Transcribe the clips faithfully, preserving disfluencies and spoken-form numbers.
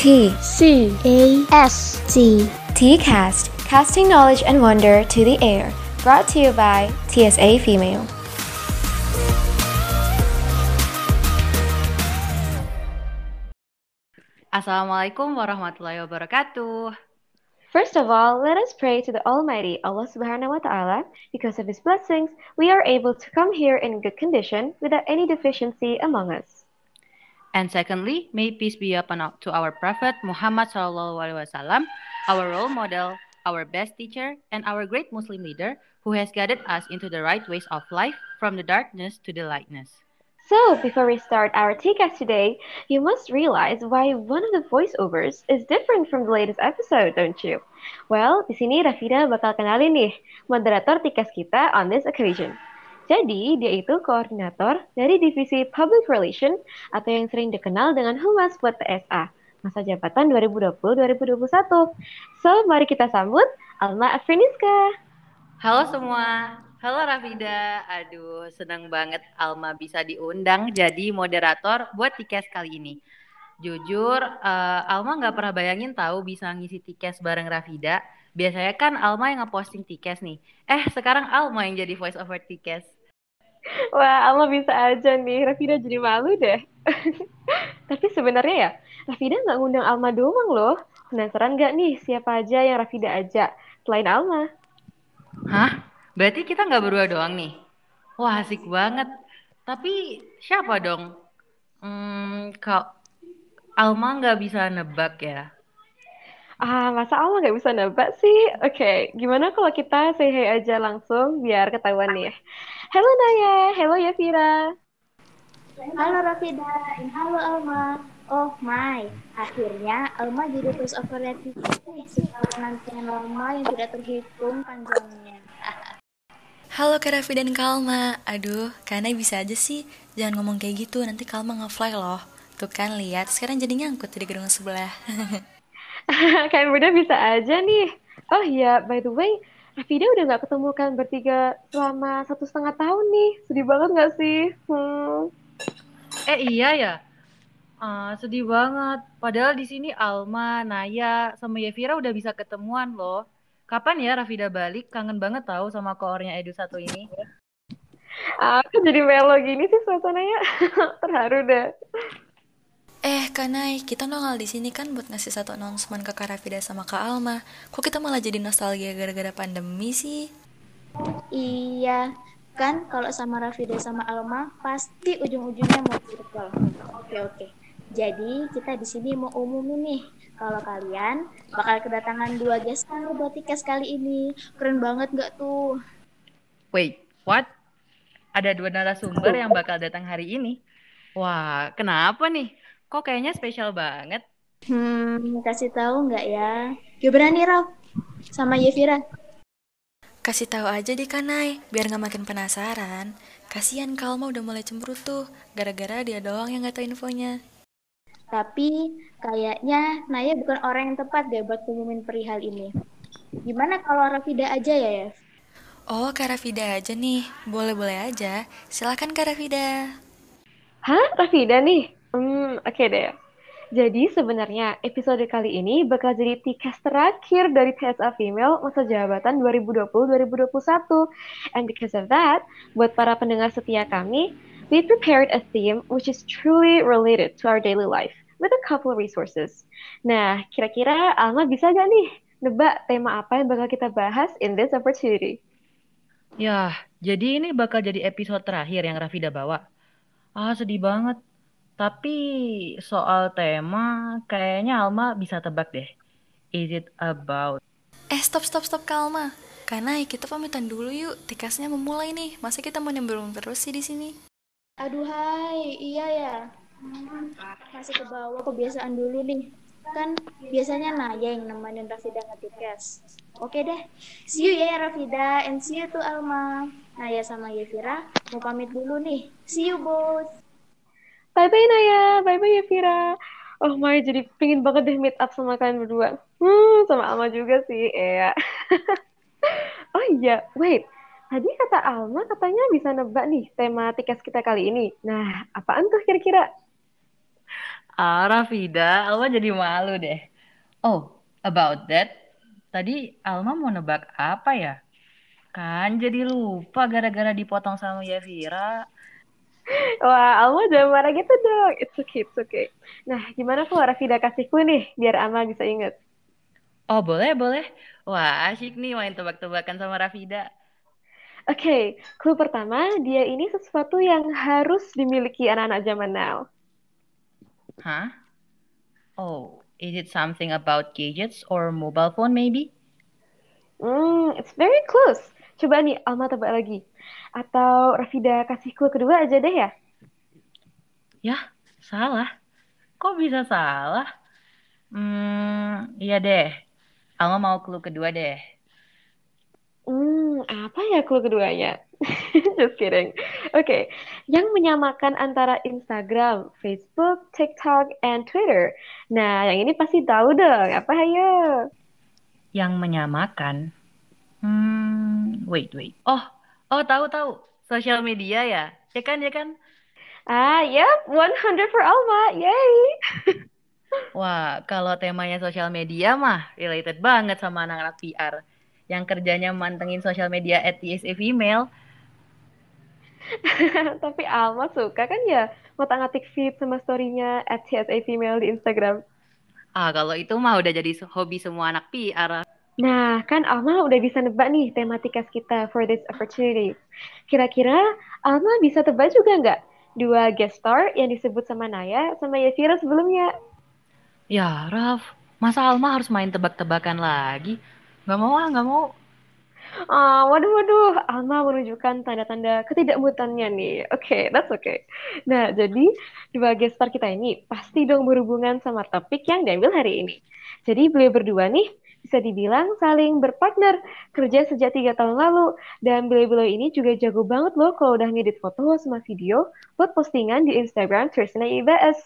T C A S T T-CAST, casting knowledge and wonder to the air. Brought to you by T S A Female. Assalamualaikum warahmatullahi wabarakatuh. First of all, let us pray to the Almighty Allah Subhanahu wa Ta'ala. Because of His blessings, we are able to come here in good condition without any deficiency among us. And secondly, may peace be upon us to our Prophet Muhammad Sallallahu Alaihi Wasallam, our role model, our best teacher, and our great Muslim leader who has guided us into the right ways of life from the darkness to the lightness. So, before we start our T-CAST today, you must realize why one of the voiceovers is different from the latest episode, don't you? Well, di sini Rafida bakal kenalin nih moderator T-CAST kita on this occasion. Jadi, dia itu koordinator dari divisi Public Relation atau yang sering dikenal dengan Humas buat T S A, masa jabatan dua ribu dua puluh sampai dua ribu dua puluh satu. So, mari kita sambut Alma Afriniska. Halo semua. Halo Rafida, aduh senang banget Alma bisa diundang jadi moderator buat T-CAST kali ini. Jujur, uh, Alma nggak pernah bayangin tahu bisa ngisi T-CAST bareng Rafida. Biasanya kan Alma yang ngeposting T-CAST nih. Eh, sekarang Alma yang jadi voice over T-CAST. Wah, Alma bisa aja nih, Rafida jadi malu deh. Tapi sebenarnya ya, Rafida nggak ngundang Alma doang loh. Penasaran nggak nih siapa aja yang Rafida ajak selain Alma? Hah? Berarti kita nggak berdua doang nih. Wah, asik banget. Tapi siapa dong? Hmm, kau Alma nggak bisa nebak ya? Ah, masa Alma nggak bisa nebak sih? Oke, okay, gimana kalau kita say hi aja langsung biar ketahuan nih. Halo Naya, halo Yevira. Halo Rafida, halo Alma. Oh my, akhirnya Alma jadi terus overlap si penantian Alma yang tidak terhitung panjangnya. Halo Kak Raffi dan Kalma. Aduh, karena bisa aja sih. Jangan ngomong kayak gitu, nanti Kalma nge-fly loh. Tuh kan, lihat sekarang jadi nyangkut di gedung sebelah. Kayak muda bisa aja nih. Oh iya, by the way, Rafida udah gak ketemu kan bertiga selama satu setengah tahun nih. Sedih banget gak sih? Hmm. Eh iya ya, uh, sedih banget. Padahal di sini Alma, Naya, sama Yevira udah bisa ketemuan loh. Kapan ya Rafida balik? Kangen banget tahu sama koornya Edu satu ini. Aku jadi melo gini sih suasananya. Terharu deh. Eh, Kak Nay, kita nongol di sini kan buat ngasih satu announcement ke Kak Rafida sama Kak Alma. Kok kita malah jadi nostalgia gara-gara pandemi sih? Iya, kan kalau sama Rafida sama Alma pasti ujung-ujungnya mau virtual. Oke, oke. Jadi kita di sini mau umumin nih kalau kalian bakal kedatangan dua guest star buat T-CAST kali ini. Keren banget nggak tuh? Wait, what? Ada dua narasumber yang bakal datang hari ini? Wah, kenapa nih? Kok kayaknya spesial banget? Hmm, kasih tahu nggak ya? Gimana nih Raff sama Yevira? Kasih tahu aja deh Kak Nay, biar nggak makin penasaran. Kasian Kalma udah mulai cemberut tuh, gara-gara dia doang yang nggak tahu infonya. Tapi kayaknya Naya bukan orang yang tepat deh buat ngumumin perihal ini. Gimana kalau Rafida aja ya, Yev? Oh, Kak Rafida aja nih. Boleh-boleh aja. Silakan Kak Rafida. Hah? Rafida nih? Hmm, oke okay deh. Jadi sebenarnya episode kali ini bakal jadi T-CAST terakhir dari T S A Female masa jabatan dua ribu dua puluh sampai dua ribu dua puluh satu. And because of that, buat para pendengar setia kami, we prepared a theme which is truly related to our daily life with a couple of resources. Nah, kira-kira Alma bisa gak nih nebak tema apa yang bakal kita bahas in this opportunity? Ya, jadi ini bakal jadi episode terakhir yang Rafida bawa. Ah, sedih banget. Tapi soal tema, kayaknya Alma bisa tebak deh. Is it about... Eh, stop, stop, stop, Kak Alma. Karena kita pamitan dulu yuk. T-CAST-nya memulai nih. Masa kita mau nimbrung terus sih di sini? Aduh hai, iya ya, hmm, masih ke bawah kebiasaan dulu nih. Kan biasanya Naya yang nemenin Rafida nge-T-CAST. Oke deh, see you ya Rafida, and see you to Alma. Naya sama Yevira mau pamit dulu nih, see you both. Bye-bye Naya, bye-bye Yevira. Oh my, jadi pengen banget deh meet up sama kalian berdua. Hmm, sama Alma juga sih, iya. Oh iya, wait. Tadi kata Alma katanya bisa nebak nih tema T-CAST kita kali ini. Nah, apaan tuh kira-kira? Ah, Rafida, Alma jadi malu deh. Oh, about that, tadi Alma mau nebak apa ya? Kan jadi lupa gara-gara dipotong sama Yevira. Wah, Alma jangan marah gitu dong. It's okay, it's okay. Nah, gimana kalau Rafida kasihku nih, biar Alma bisa ingat? Oh, boleh, boleh. Wah, asyik nih main tebak-tebakan sama Rafida. Oke, clue pertama, dia ini sesuatu yang harus dimiliki anak-anak zaman now. Huh? Oh, is it something about gadgets or mobile phone maybe? Hmm, it's very close. Coba nih, Alma tebak lagi. Atau Rafida kasih clue kedua aja deh ya. Yah, salah. Kok bisa salah? Hmm, iya deh. Alma mau clue kedua deh. Hmm, apa ya clue keduanya? Just kidding. Oke, yang menyamakan antara Instagram, Facebook, TikTok, and Twitter. Nah, yang ini pasti tahu dong. Apa ayo? Yang menyamakan. Hmm, wait, wait. Oh, oh tahu tahu. Sosial media ya. Ya kan, ya kan. Ah, yep, one hundred for Alma. Yay! Wah, kalau temanya sosial media mah related banget sama anak-anak P R yang kerjanya mantengin sosial media at T S A Female. Tapi Alma suka kan ya ngotak-ngatik feed sama story-nya at T S A Female di Instagram. Ah, kalau itu mah udah jadi hobi semua anak P R. Nah, kan Alma udah bisa nebak nih tema T-CAST kita for this opportunity. Kira-kira Alma bisa tebak juga nggak dua guest star yang disebut sama Naya sama Yevira sebelumnya? Ya, Raf. Masa Alma harus main tebak-tebakan lagi? Nggak mau ah, nggak mau. Ah, waduh-waduh, Alma menunjukkan tanda-tanda ketidakmutannya nih. Oke, that's okay. Nah, jadi dua guest star kita ini pasti dong berhubungan sama topik yang diambil hari ini. Jadi beliau berdua nih bisa dibilang saling berpartner kerja sejak tiga tahun lalu. Dan beliau-beliau ini juga jago banget loh kalau udah ngedit foto sama video buat postingan di Instagram Trisna I B S.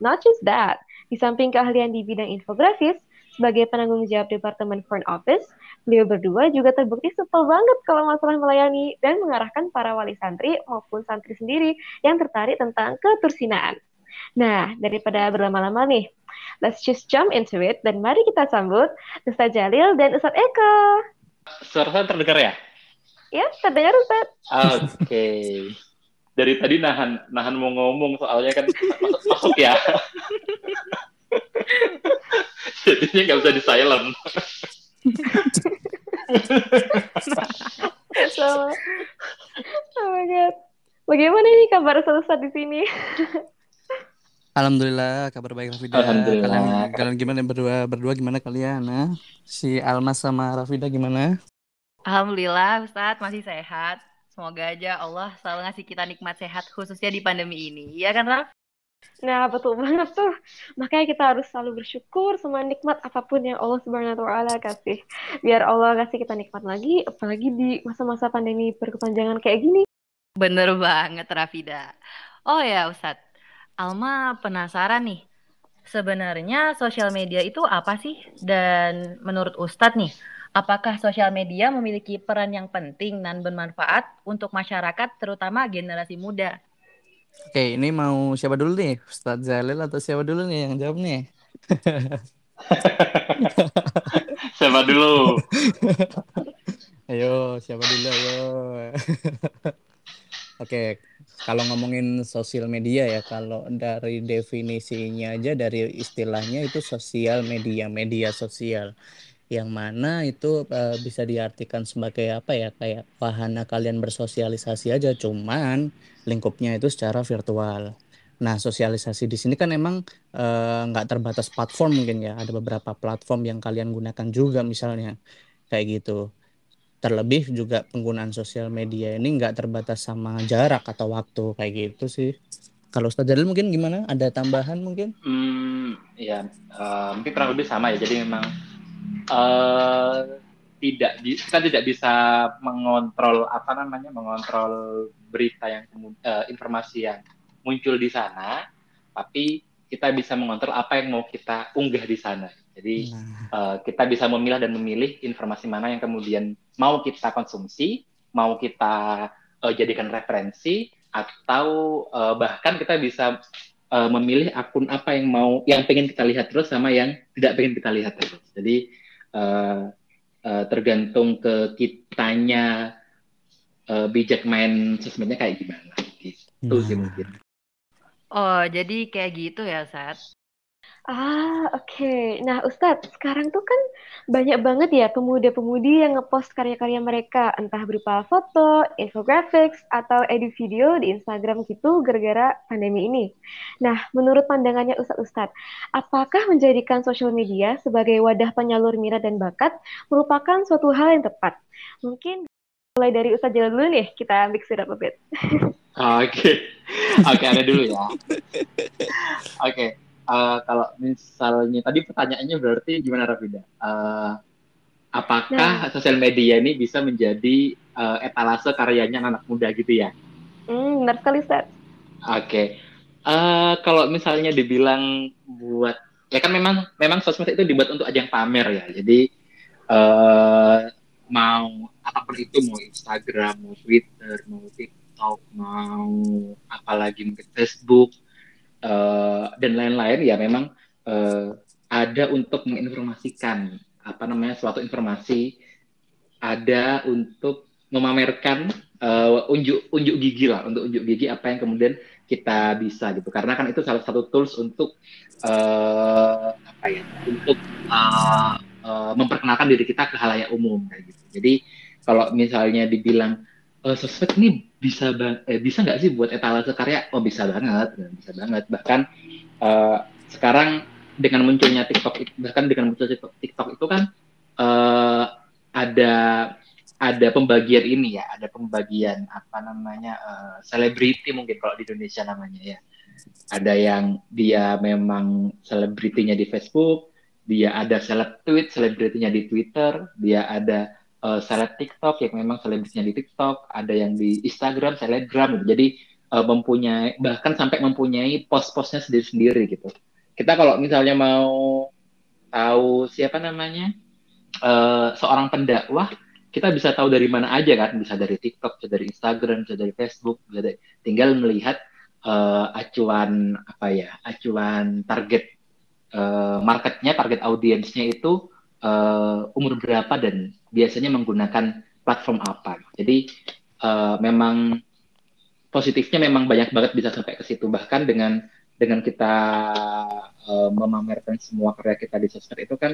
Not just that, di samping keahlian di bidang infografis, sebagai penanggung jawab Departemen Front Office, beliau berdua juga terbukti supel banget kalau masalah melayani dan mengarahkan para wali santri maupun santri sendiri yang tertarik tentang ketursinaan. Nah, daripada berlama-lama nih, let's just jump into it dan mari kita sambut Ustaz Jalil dan Ustaz Eko. Suara saya terdengar ya? Ya, terdengar Ustaz. Oke. Okay. Dari tadi nahan nahan mau ngomong soalnya kan masuk, masuk ya. Jadinya nggak bisa di-silent. so, oh my God. Bagaimana ini kabar Ustaz di sini? Alhamdulillah, kabar baik Rafida. Alhamdulillah. Kalian, kalian gimana berdua? Berdua gimana kalian? Nah, si Alma sama Rafida gimana? Alhamdulillah Ustaz, masih sehat. Semoga aja Allah selalu ngasih kita nikmat sehat khususnya di pandemi ini. Iya kan, Raf? Nah, betul banget tuh. Makanya kita harus selalu bersyukur sama nikmat apapun yang Allah Subhanahu wa taala kasih. Biar Allah kasih kita nikmat lagi, apalagi di masa-masa pandemi berkepanjangan kayak gini. Bener banget, Rafida. Oh ya, Ustaz. Alma penasaran nih. Sebenarnya sosial media itu apa sih? Dan menurut Ustaz nih, apakah sosial media memiliki peran yang penting dan bermanfaat untuk masyarakat terutama generasi muda? Oke, ini mau siapa dulu nih? Ustaz Jalil atau siapa dulu nih yang jawab nih? siapa dulu? ayo, siapa dulu? Ayo. Oke, kalau ngomongin sosial media ya, kalau dari definisinya aja, dari istilahnya itu sosial media, media sosial. Yang mana itu uh, bisa diartikan sebagai apa ya, kayak wahana kalian bersosialisasi aja, cuman lingkupnya itu secara virtual. Nah, sosialisasi di sini kan emang nggak uh, terbatas platform mungkin ya, ada beberapa platform yang kalian gunakan juga misalnya, kayak gitu. Terlebih juga penggunaan sosial media ini nggak terbatas sama jarak atau waktu, kayak gitu sih. Kalau Ustaz Jalil mungkin gimana? Ada tambahan mungkin? Hmm, ya, uh, mungkin kurang lebih sama ya, jadi memang Uh, tidak bi- kita tidak bisa mengontrol apa namanya mengontrol berita yang uh, informasi yang muncul di sana, tapi kita bisa mengontrol apa yang mau kita unggah di sana. Jadi uh, kita bisa memilah dan memilih informasi mana yang kemudian mau kita konsumsi, mau kita uh, jadikan referensi, atau uh, bahkan kita bisa uh, memilih akun apa yang mau, yang pengen kita lihat terus sama yang tidak pengen kita lihat terus. Jadi uh, uh, tergantung ke kitanya uh, bijak main sosmednya kayak gimana. Itu sih mungkin. Oh, jadi kayak gitu ya, Sat? Ah, oke. Okay. Nah, Ustadz, sekarang tuh kan banyak banget ya pemuda-pemudi yang ngepost karya-karya mereka, entah berupa foto, infographics, atau edit video di Instagram gitu gara-gara pandemi ini. Nah, menurut pandangannya Ustadz-Ustadz, apakah menjadikan sosial media sebagai wadah penyalur minat dan bakat merupakan suatu hal yang tepat? Mungkin mulai dari Ustaz Jalil dulu nih, kita mix it up a bit. Oke, oke, ada dulu ya. Oke. Okay. Uh, kalau misalnya tadi pertanyaannya berarti gimana, Rafida? Uh, apakah nah. sosial media ini bisa menjadi uh, etalase karyanya anak muda gitu ya? Hmm, benar sekali, Ustaz. Oke, okay. uh, kalau misalnya dibilang buat, ya kan memang memang sosmed itu dibuat untuk ajang pamer ya. Jadi uh, mau apapun itu, mau Instagram, mau Twitter, mau TikTok, mau apalagi mungkin Facebook. Uh, dan lain-lain ya memang uh, ada untuk menginformasikan apa namanya suatu informasi, ada untuk memamerkan uh, unjuk unjuk gigi lah, untuk unjuk gigi apa yang kemudian kita bisa gitu, karena kan itu salah satu tools untuk uh, apa ya untuk uh, uh, memperkenalkan diri kita ke halayak umum kayak gitu. Jadi kalau misalnya dibilang uh, sosmed ini bisa bang, eh, bisa nggak sih buat etalase karya? Oh bisa banget, bisa banget. Bahkan uh, sekarang dengan munculnya TikTok, bahkan dengan munculnya TikTok itu kan uh, ada ada pembagian ini ya, ada pembagian apa namanya selebriti uh, mungkin kalau di Indonesia namanya ya. Ada yang dia memang selebritinya di Facebook, dia ada seleb tweet, selebritinya di Twitter, dia ada Uh, seleb TikTok yang memang selebrisnya di TikTok, ada yang di Instagram, selebgram gitu. Jadi uh, mempunyai, bahkan sampai mempunyai post-postnya sendiri-sendiri gitu. Kita kalau misalnya mau tahu siapa namanya uh, seorang pendakwah, kita bisa tahu dari mana aja kan, bisa dari TikTok, bisa dari Instagram, bisa dari Facebook, bisa dari, tinggal melihat uh, acuan apa ya, acuan target uh, marketnya, target audiensnya itu Uh, umur berapa dan biasanya menggunakan platform apa. Jadi uh, memang positifnya memang banyak banget, bisa sampai ke situ. Bahkan dengan dengan kita uh, memamerkan semua karya kita di sosmed itu kan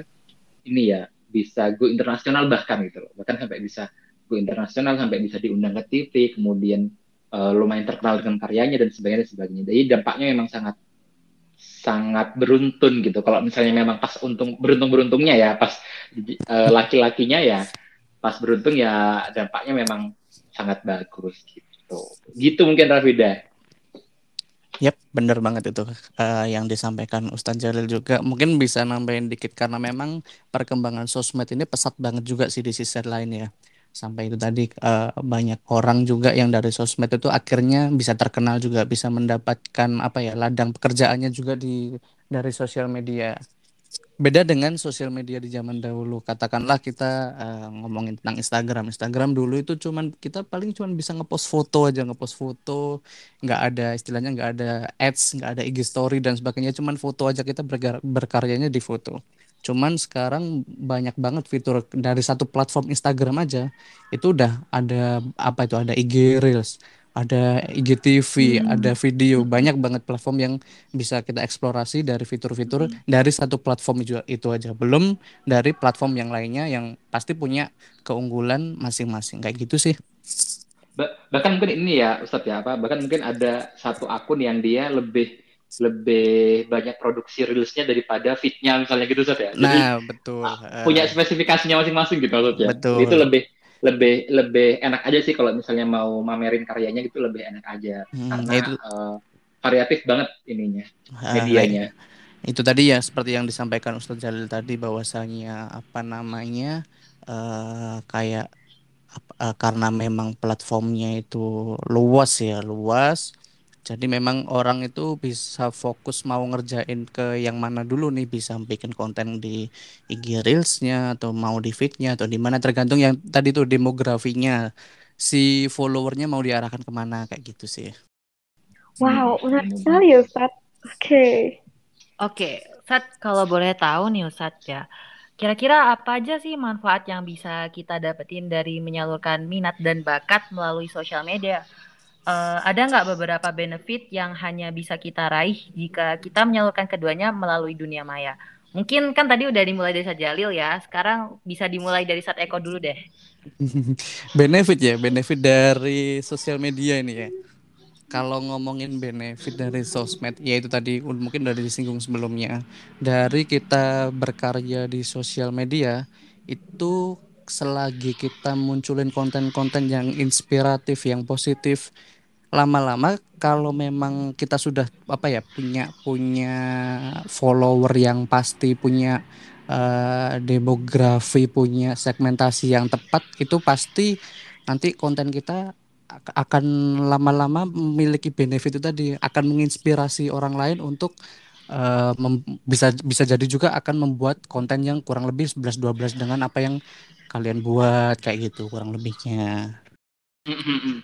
ini ya, bisa go internasional bahkan gitu loh. Bahkan sampai bisa go internasional, sampai bisa diundang ke T V, kemudian uh, lumayan terkenal dengan karyanya dan sebagainya dan sebagainya. Jadi dampaknya memang sangat sangat beruntun gitu. Kalau misalnya memang pas untung beruntung-beruntungnya ya, pas uh, laki-lakinya ya, pas beruntung ya dampaknya memang sangat bagus gitu. Gitu mungkin Rafida. Yap, benar banget itu uh, yang disampaikan Ustaz Jalil juga. Mungkin bisa nambahin dikit karena memang perkembangan sosmed ini pesat banget juga sih di sisi lain ya. Sampai itu tadi uh, banyak orang juga yang dari sosmed itu akhirnya bisa terkenal juga, bisa mendapatkan apa ya ladang pekerjaannya juga di dari sosial media. Beda dengan sosial media di zaman dahulu, katakanlah kita uh, ngomongin tentang Instagram. Instagram dulu itu cuman kita paling cuman bisa ngepost foto aja, ngepost foto, nggak ada istilahnya, nggak ada ads, nggak ada I G story dan sebagainya, cuman foto aja, kita bergar- berkaryanya di foto. Cuman sekarang banyak banget fitur dari satu platform Instagram aja itu udah ada apa itu ada I G Reels, ada I G T V, hmm. ada video, banyak banget platform yang bisa kita eksplorasi dari fitur-fitur hmm. dari satu platform itu, itu aja. Belum dari platform yang lainnya yang pasti punya keunggulan masing-masing kayak gitu sih. Bah- bahkan mungkin ini ya Ustadz ya apa bahkan mungkin ada satu akun yang dia lebih lebih banyak produksi reelsnya daripada feednya misalnya gitu Ustaz ya. Jadi, nah betul. Punya spesifikasinya masing-masing gitu maksudnya. Betul. Itu lebih lebih lebih enak aja sih kalau misalnya mau mamerin karyanya gitu, lebih enak aja hmm, karena itu, uh, variatif banget ininya medianya. Uh, itu tadi ya seperti yang disampaikan Ustaz Jalil tadi bahwasanya apa namanya uh, kayak uh, karena memang platformnya itu luas ya luas. Jadi memang orang itu bisa fokus mau ngerjain ke yang mana dulu nih, bisa bikin konten di I G Reels-nya atau mau di feed-nya atau di mana, tergantung yang tadi tuh demografinya si followernya mau diarahkan kemana kayak gitu sih. Wow, menarik sekali ya Ustadz. Oke. Oke, Ustadz, kalau boleh tahu nih Ustadz ya, kira-kira apa aja sih manfaat yang bisa kita dapetin dari menyalurkan minat dan bakat melalui sosial media? Uh, ada nggak beberapa benefit yang hanya bisa kita raih jika kita menyalurkan keduanya melalui dunia maya? Mungkin kan tadi udah dimulai dari Ustaz Jalil ya, sekarang bisa dimulai dari Ustaz Eko dulu deh. Benefit ya, benefit dari sosial media ini ya. Kalau ngomongin benefit dari sosmed, ya itu tadi mungkin udah disinggung sebelumnya. Dari kita berkarya di sosial media, itu selagi kita munculin konten-konten yang inspiratif, yang positif, lama-lama kalau memang kita sudah apa ya punya punya follower yang pasti, punya uh, demografi, punya segmentasi yang tepat, itu pasti nanti konten kita akan lama-lama memiliki benefit itu tadi, akan menginspirasi orang lain untuk uh, mem- bisa bisa jadi juga akan membuat konten yang kurang lebih sebelas dua belas dengan apa yang kalian buat kayak gitu kurang lebihnya. Mm-hmm.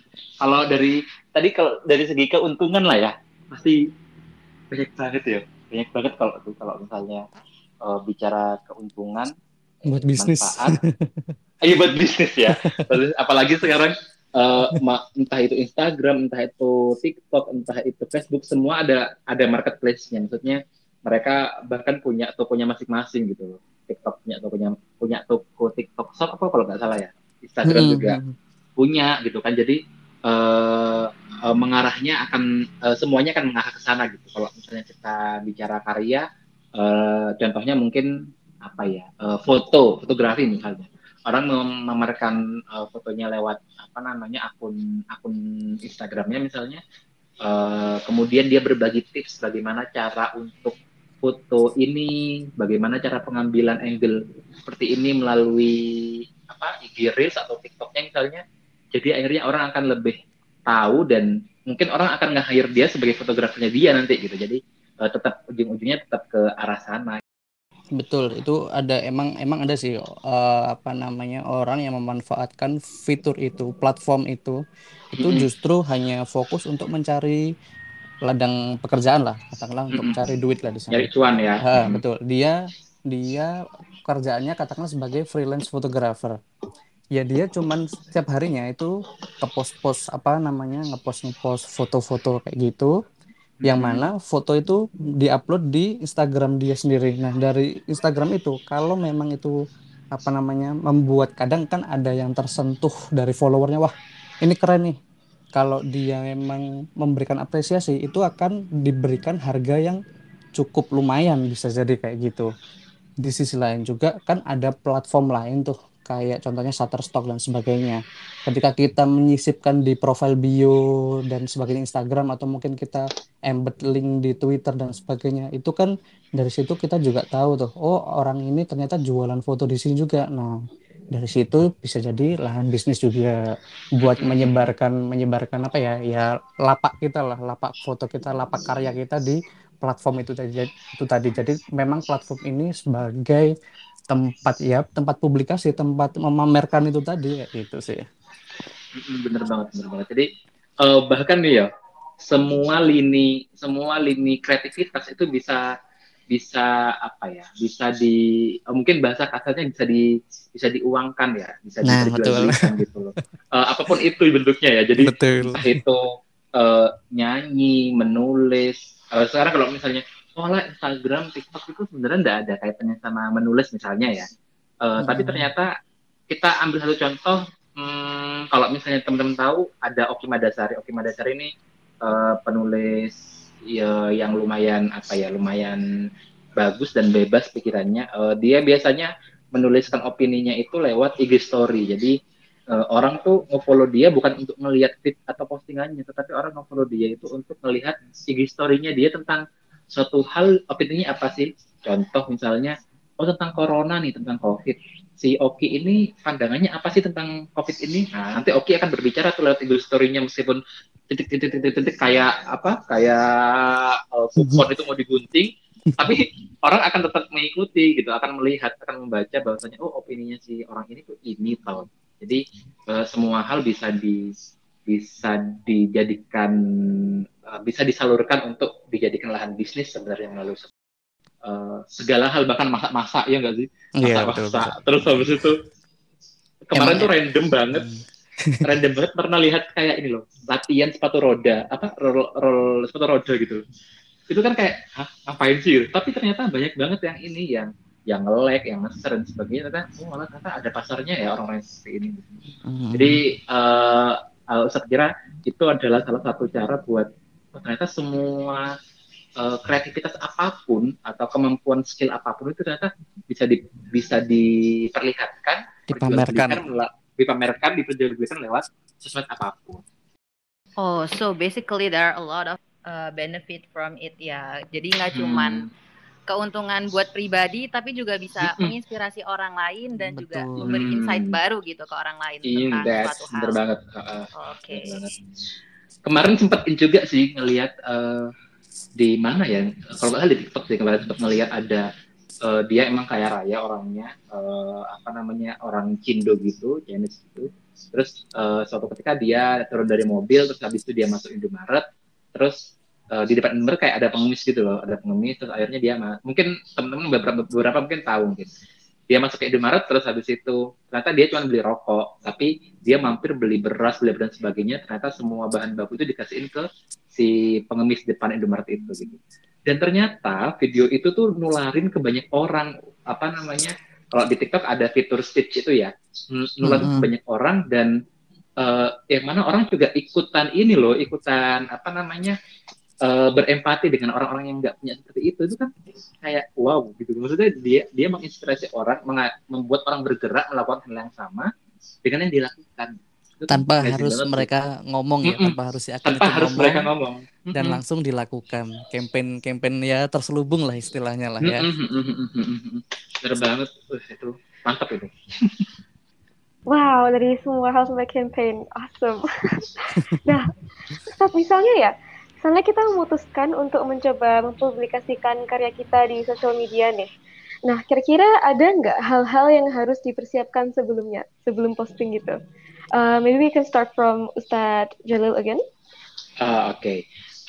Kalau dari tadi kalau dari segi keuntungan lah ya, pasti banyak banget ya. Banyak banget kalau kalau misalnya uh, bicara keuntungan buat bisnis. Iya buat bisnis ya. Apalagi sekarang Uh, entah itu Instagram, entah itu TikTok, entah itu Facebook, semua ada ada marketplace-nya. Maksudnya mereka bahkan punya tokonya masing-masing gitu. TikTok punya tokonya, punya toko TikTok Shop apa kalau nggak salah ya. Instagram hmm. juga punya gitu kan. Jadi uh, uh, mengarahnya akan uh, semuanya akan mengarah ke sana gitu. Kalau misalnya kita bicara karya, uh, contohnya mungkin apa ya uh, foto, fotografi misalnya. Orang memamerkan uh, fotonya lewat apa namanya akun akun Instagramnya misalnya, uh, kemudian dia berbagi tips bagaimana cara untuk foto ini, bagaimana cara pengambilan angle seperti ini melalui apa I G Reels atau TikToknya misalnya. Jadi akhirnya orang akan lebih tahu dan mungkin orang akan nge-hire dia sebagai fotografernya dia nanti gitu. Jadi uh, tetap ujung-ujungnya tetap ke arah sana. Betul, itu ada emang emang ada sih uh, apa namanya orang yang memanfaatkan fitur itu, platform itu, itu justru hanya fokus untuk mencari ladang pekerjaan lah, katakanlah untuk mencari duit lah di sana. Cari cuan ya. Ha, betul, dia dia kerjaannya katakanlah sebagai freelance photographer. Ya dia cuman setiap harinya itu ke post-post apa namanya ngepost-ngepost foto-foto kayak gitu. Yang mana foto itu diupload di Instagram dia sendiri. Nah dari Instagram itu kalau memang itu apa namanya membuat kadang kan ada yang tersentuh dari followernya, wah ini keren nih. Kalau dia memang memberikan apresiasi itu akan diberikan harga yang cukup lumayan bisa jadi kayak gitu. Di sisi lain juga kan ada platform lain tuh kayak contohnya Shutterstock dan sebagainya. Ketika kita menyisipkan di profil bio dan sebagainya Instagram atau mungkin kita embed link di Twitter dan sebagainya, itu kan dari situ kita juga tahu tuh, oh orang ini ternyata jualan foto di sini juga. Nah, dari situ bisa jadi lahan bisnis juga buat menyebarkan menyebarkan apa ya? Ya lapak kita lah, lapak foto kita, lapak karya kita di platform itu tadi itu tadi. Jadi memang platform ini sebagai tempat ya, tempat publikasi, tempat memamerkan itu tadi ya, itu sih. Bener banget, bener banget. Jadi uh, bahkan nih ya, semua lini, semua lini kreativitas itu bisa, bisa apa ya, bisa di, uh, mungkin bahasa kasarnya bisa di, bisa diuangkan ya, bisa nah, dijual-jualkan gitu loh. Uh, apapun itu bentuknya ya. Jadi betul. Entah itu uh, nyanyi, menulis. Uh, sekarang kalau misalnya soalnya Instagram, TikTok itu sebenarnya nggak ada kaitannya sama menulis misalnya ya. Uh, hmm. Tapi ternyata kita ambil satu contoh, hmm, kalau misalnya teman-teman tahu ada Oki Madasari. Oki Madasari ini uh, penulis ya, yang lumayan apa ya, lumayan bagus dan bebas pikirannya. Uh, dia biasanya menuliskan opininya itu lewat I G Story. Jadi uh, orang tuh nge-follow dia bukan untuk melihat feed atau postingannya, tetapi orang nge-follow dia itu untuk melihat I G Story-nya dia tentang suatu hal, opininya apa sih? Contoh misalnya, oh tentang corona nih, tentang COVID. Si Oki ini pandangannya apa sih tentang COVID ini? Nah, nanti Oki akan berbicara tuh lewat Google Story-nya meskipun titik-titik-titik-titik kayak apa? Kayak uh, kupon itu mau digunting, tapi orang akan tetap mengikuti gitu, akan melihat, akan membaca bahwasanya oh opininya si orang ini tuh ini tau. Jadi uh, semua hal bisa di bisa dijadikan uh, bisa disalurkan untuk dijadikan lahan bisnis sebenarnya melalui uh, segala hal, bahkan masak-masak, ya nggak sih? Masak-masak. Yeah, terus habis itu, kemarin yeah, tuh random banget. Random banget pernah lihat kayak ini loh, latihan sepatu roda, apa, roll, roll sepatu roda gitu. Itu kan kayak, hah, ngapain sih? Tapi ternyata banyak banget yang ini, yang yang nge-lag, yang master dan sebagainya, ternyata, oh malah ternyata ada pasarnya ya orang-orang seperti ini. Mm-hmm. Jadi, uh, saya kira itu adalah salah satu cara buat, oh, ternyata semua uh, kreativitas apapun, atau kemampuan skill apapun itu ternyata bisa di, bisa diperlihatkan, dipamerkan, dipamerkan, diperjualbelikan lewat sosmed apapun. Oh, so basically there are a lot of uh, benefit from it ya, jadi nggak cuman hmm. keuntungan buat pribadi, tapi juga bisa menginspirasi orang lain dan betul, juga memberi insight baru gitu ke orang lain tentang that's suatu hal. Bener banget. Uh, Oke. Okay. Kemarin sempat juga sih ngelihat uh, di mana ya, kalau nggak salah di TikTok sih kemarin sempat ngelihat ada uh, dia emang kaya raya orangnya, uh, apa namanya orang Cindo gitu, Chinese gitu. Terus uh, suatu ketika dia turun dari mobil, terus habis itu dia masuk Indomaret, terus Uh, di depan nomor kayak ada pengemis gitu loh, ada pengemis, terus akhirnya dia ma- mungkin teman-teman beberapa, beberapa mungkin tahu mungkin dia masuk ke Indomaret, terus habis itu ternyata dia cuma beli rokok, tapi dia mampir beli beras, beli dan sebagainya, ternyata semua bahan baku itu dikasihin ke si pengemis depan Indomaret itu gitu. Dan ternyata video itu tuh nularin ke banyak orang, apa namanya, kalau di TikTok ada fitur stitch itu ya, nularin mm-hmm. ke banyak orang, dan uh, yang mana orang juga ikutan ini loh, ikutan apa namanya, Uh, berempati dengan orang-orang yang nggak punya seperti itu, itu kan kayak wow gitu. Maksudnya dia dia menginspirasi orang, menga- membuat orang bergerak melakukan hal yang sama dengan yang dilakukan. Itu tanpa harus mereka itu. ngomong ya, Mm-mm. tanpa harus ya, tanpa harus ngomong, mereka ngomong dan Mm-mm. langsung dilakukan. Campaign-campaign ya terselubung lah istilahnya lah ya. Bener banget, uh, itu mantap itu. Wow, dari semua hal sampai campaign, awesome. Nah, Ustaz, misalnya ya. Karena kita memutuskan untuk mencoba mempublikasikan karya kita di sosial media nih. Nah, kira-kira ada nggak hal-hal yang harus dipersiapkan sebelumnya, sebelum posting gitu? Uh, maybe we can start from Ustaz Jalil again. Uh, Oke. Okay.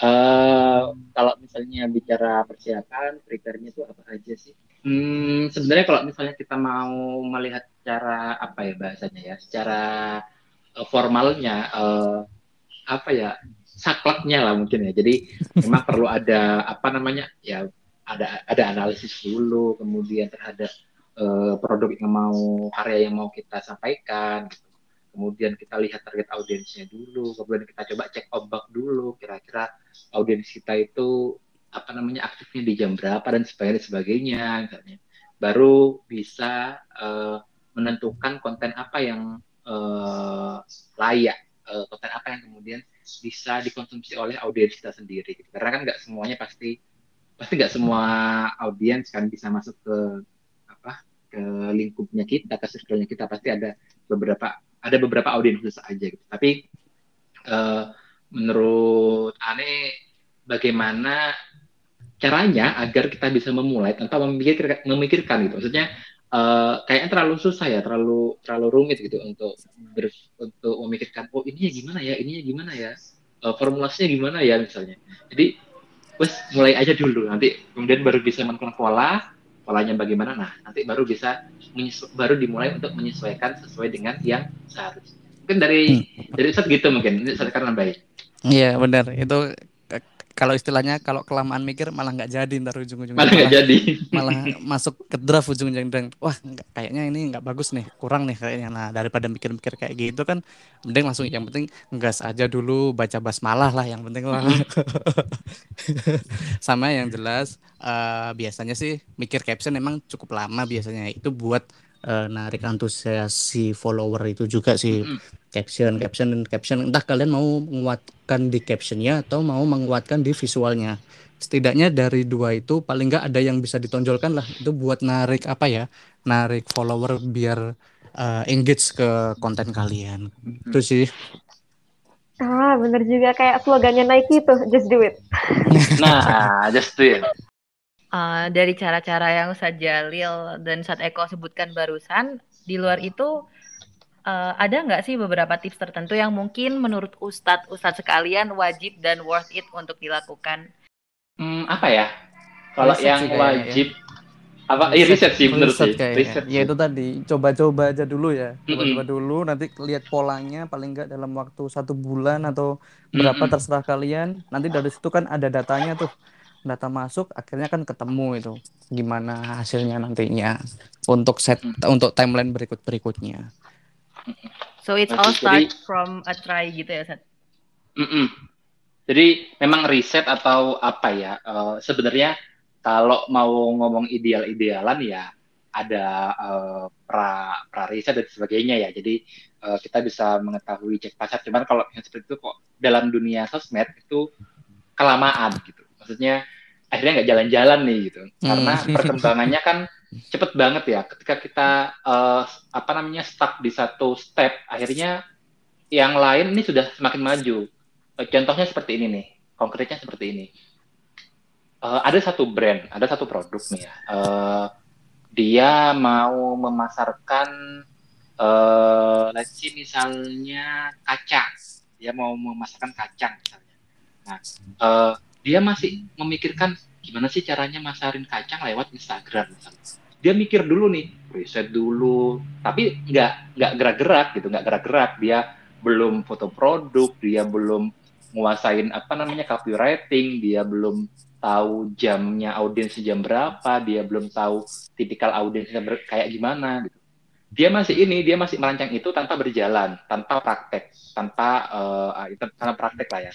Uh, kalau misalnya bicara persiapan, triggernya itu apa aja sih? Hmm, sebenarnya kalau misalnya kita mau melihat cara apa ya bahasanya ya, secara uh, formalnya uh, apa ya? Sakleknya lah mungkin ya. Jadi memang perlu ada apa namanya ya ada ada analisis dulu, kemudian terhadap uh, produk yang mau karya yang mau kita sampaikan. Gitu. Kemudian kita lihat target audiensnya dulu, kemudian kita coba cek ombak dulu. Kira-kira audiens kita itu apa namanya aktifnya di jam berapa dan sebagainya, sebagainya. Misalnya. Baru bisa uh, menentukan konten apa yang uh, layak, uh, konten apa yang kemudian bisa dikonsumsi oleh audiens kita sendiri, gitu. Karena kan nggak semuanya pasti, pasti nggak semua audiens kan bisa masuk ke apa ke lingkupnya kita, ke circle-nya kita, pasti ada beberapa ada beberapa audiens khusus aja, gitu. Tapi uh, menurut Ane, bagaimana caranya agar kita bisa memulai tanpa memikirkan, memikirkan gitu, maksudnya uh, kayaknya terlalu susah ya, terlalu terlalu rumit gitu untuk ber, untuk memikirkan oh ininya gimana ya, ininya gimana ya, uh, formulasinya gimana ya misalnya. Jadi wes mulai aja dulu, nanti kemudian baru bisa menentukan pola, polanya bagaimana, nah nanti baru bisa menyesu- baru dimulai untuk menyesuaikan sesuai dengan yang seharusnya. Mungkin dari hmm. dari Ustaz gitu mungkin, ini Ustaz karena baik. Iya benar, itu kalau istilahnya kalau kelamaan mikir malah nggak jadi ntar ujung-ujungnya malah nggak jadi malah masuk ke draft ujung-ujungnya, wah kayaknya ini nggak bagus nih, kurang nih kayaknya. Nah daripada mikir-mikir kayak gitu kan mending langsung yang penting gas aja dulu, baca basmalah lah yang penting lah. Sama yang jelas uh, biasanya sih mikir caption emang cukup lama biasanya, itu buat uh, narik antusias si follower itu juga sih. Mm-hmm. Caption, caption, caption. Entah kalian mau menguatkan di captionnya atau mau menguatkan di visualnya. Setidaknya dari dua itu paling nggak ada yang bisa ditonjolkan lah. Itu buat narik apa ya? Narik follower biar uh, engage ke konten kalian. Mm-hmm. Itu sih. Ah bener juga, kayak slogannya Nike tuh, just do it. Nah, just do it. Uh, dari cara-cara yang Ustaz Jalil dan Ustaz Eko sebutkan barusan, di luar itu uh, ada nggak sih beberapa tips tertentu yang mungkin menurut Ustadz Ustadz sekalian wajib dan worth it untuk dilakukan? Hmm, apa ya? Kalau yang wajib ya. Apa? Iya riset sih menurut saya. Riset. Ya itu tadi coba-coba aja dulu ya. Coba-coba mm-hmm. dulu. Nanti lihat polanya paling nggak dalam waktu satu bulan atau berapa mm-hmm. terserah kalian. Nanti dari situ kan ada datanya tuh. Data masuk akhirnya kan ketemu itu gimana hasilnya nantinya untuk set mm-hmm. untuk timeline berikut berikutnya. So it's all start Jadi, from a try gitu ya Seth? Mm-mm. Jadi memang riset atau apa ya uh, sebenarnya kalau mau ngomong ideal-idealan ya ada uh, pra pra riset dan sebagainya ya. Jadi uh, kita bisa mengetahui cek pasar. Cuman kalau misalnya seperti itu kok dalam dunia sosmed itu kelamaan gitu. Maksudnya akhirnya nggak jalan-jalan nih gitu, karena perkembangannya kan cepet banget ya. Ketika kita uh, apa namanya stuck di satu step, akhirnya yang lain ini sudah semakin maju. Uh, contohnya seperti ini nih, konkretnya seperti ini. Uh, ada satu brand, ada satu produk nih ya. Uh, dia mau memasarkan, uh, let's see misalnya kacang. Dia mau memasarkan kacang misalnya. Nah. Uh, Dia masih memikirkan gimana sih caranya masarin kacang lewat Instagram misalnya. Dia mikir dulu nih, riset dulu, tapi nggak nggak gerak-gerak gitu, nggak gerak-gerak. Dia belum foto produk, dia belum nguasain apa namanya copywriting, dia belum tahu jamnya audiens jam berapa, dia belum tahu tipikal audiens kayak gimana gitu. Dia masih ini, dia masih merancang itu tanpa berjalan, tanpa praktek, tanpa uh, tanpa praktek lah ya.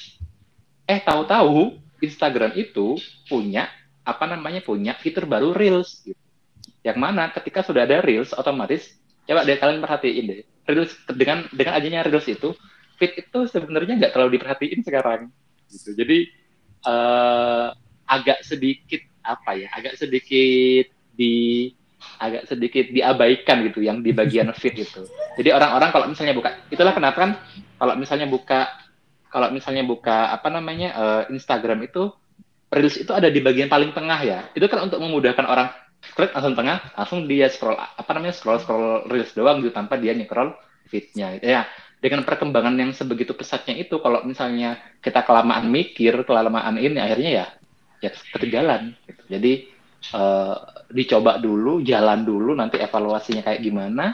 Eh tahu-tahu Instagram itu punya apa namanya punya fitur baru Reels gitu. Yang mana ketika sudah ada Reels otomatis coba deh kalian perhatiin deh. Reels dengan dengan adanya Reels itu feed itu sebenarnya nggak terlalu diperhatiin sekarang gitu. Jadi eh, agak sedikit apa ya? Agak sedikit di agak sedikit diabaikan gitu yang di bagian feed itu. Jadi orang-orang kalau misalnya buka itulah kenapa kan kalau misalnya buka Kalau misalnya buka apa namanya uh, Instagram itu Reels itu ada di bagian paling tengah ya. Itu kan untuk memudahkan orang klik langsung tengah, langsung dia scroll apa namanya scroll scroll Reels doang gitu tanpa dia nyekrol feed-nya. Ya dengan perkembangan yang sebegitu pesatnya itu kalau misalnya kita kelamaan mikir, kelamaan ini akhirnya ya ya ketinggalan. Gitu. Jadi uh, dicoba dulu, jalan dulu, nanti evaluasinya kayak gimana,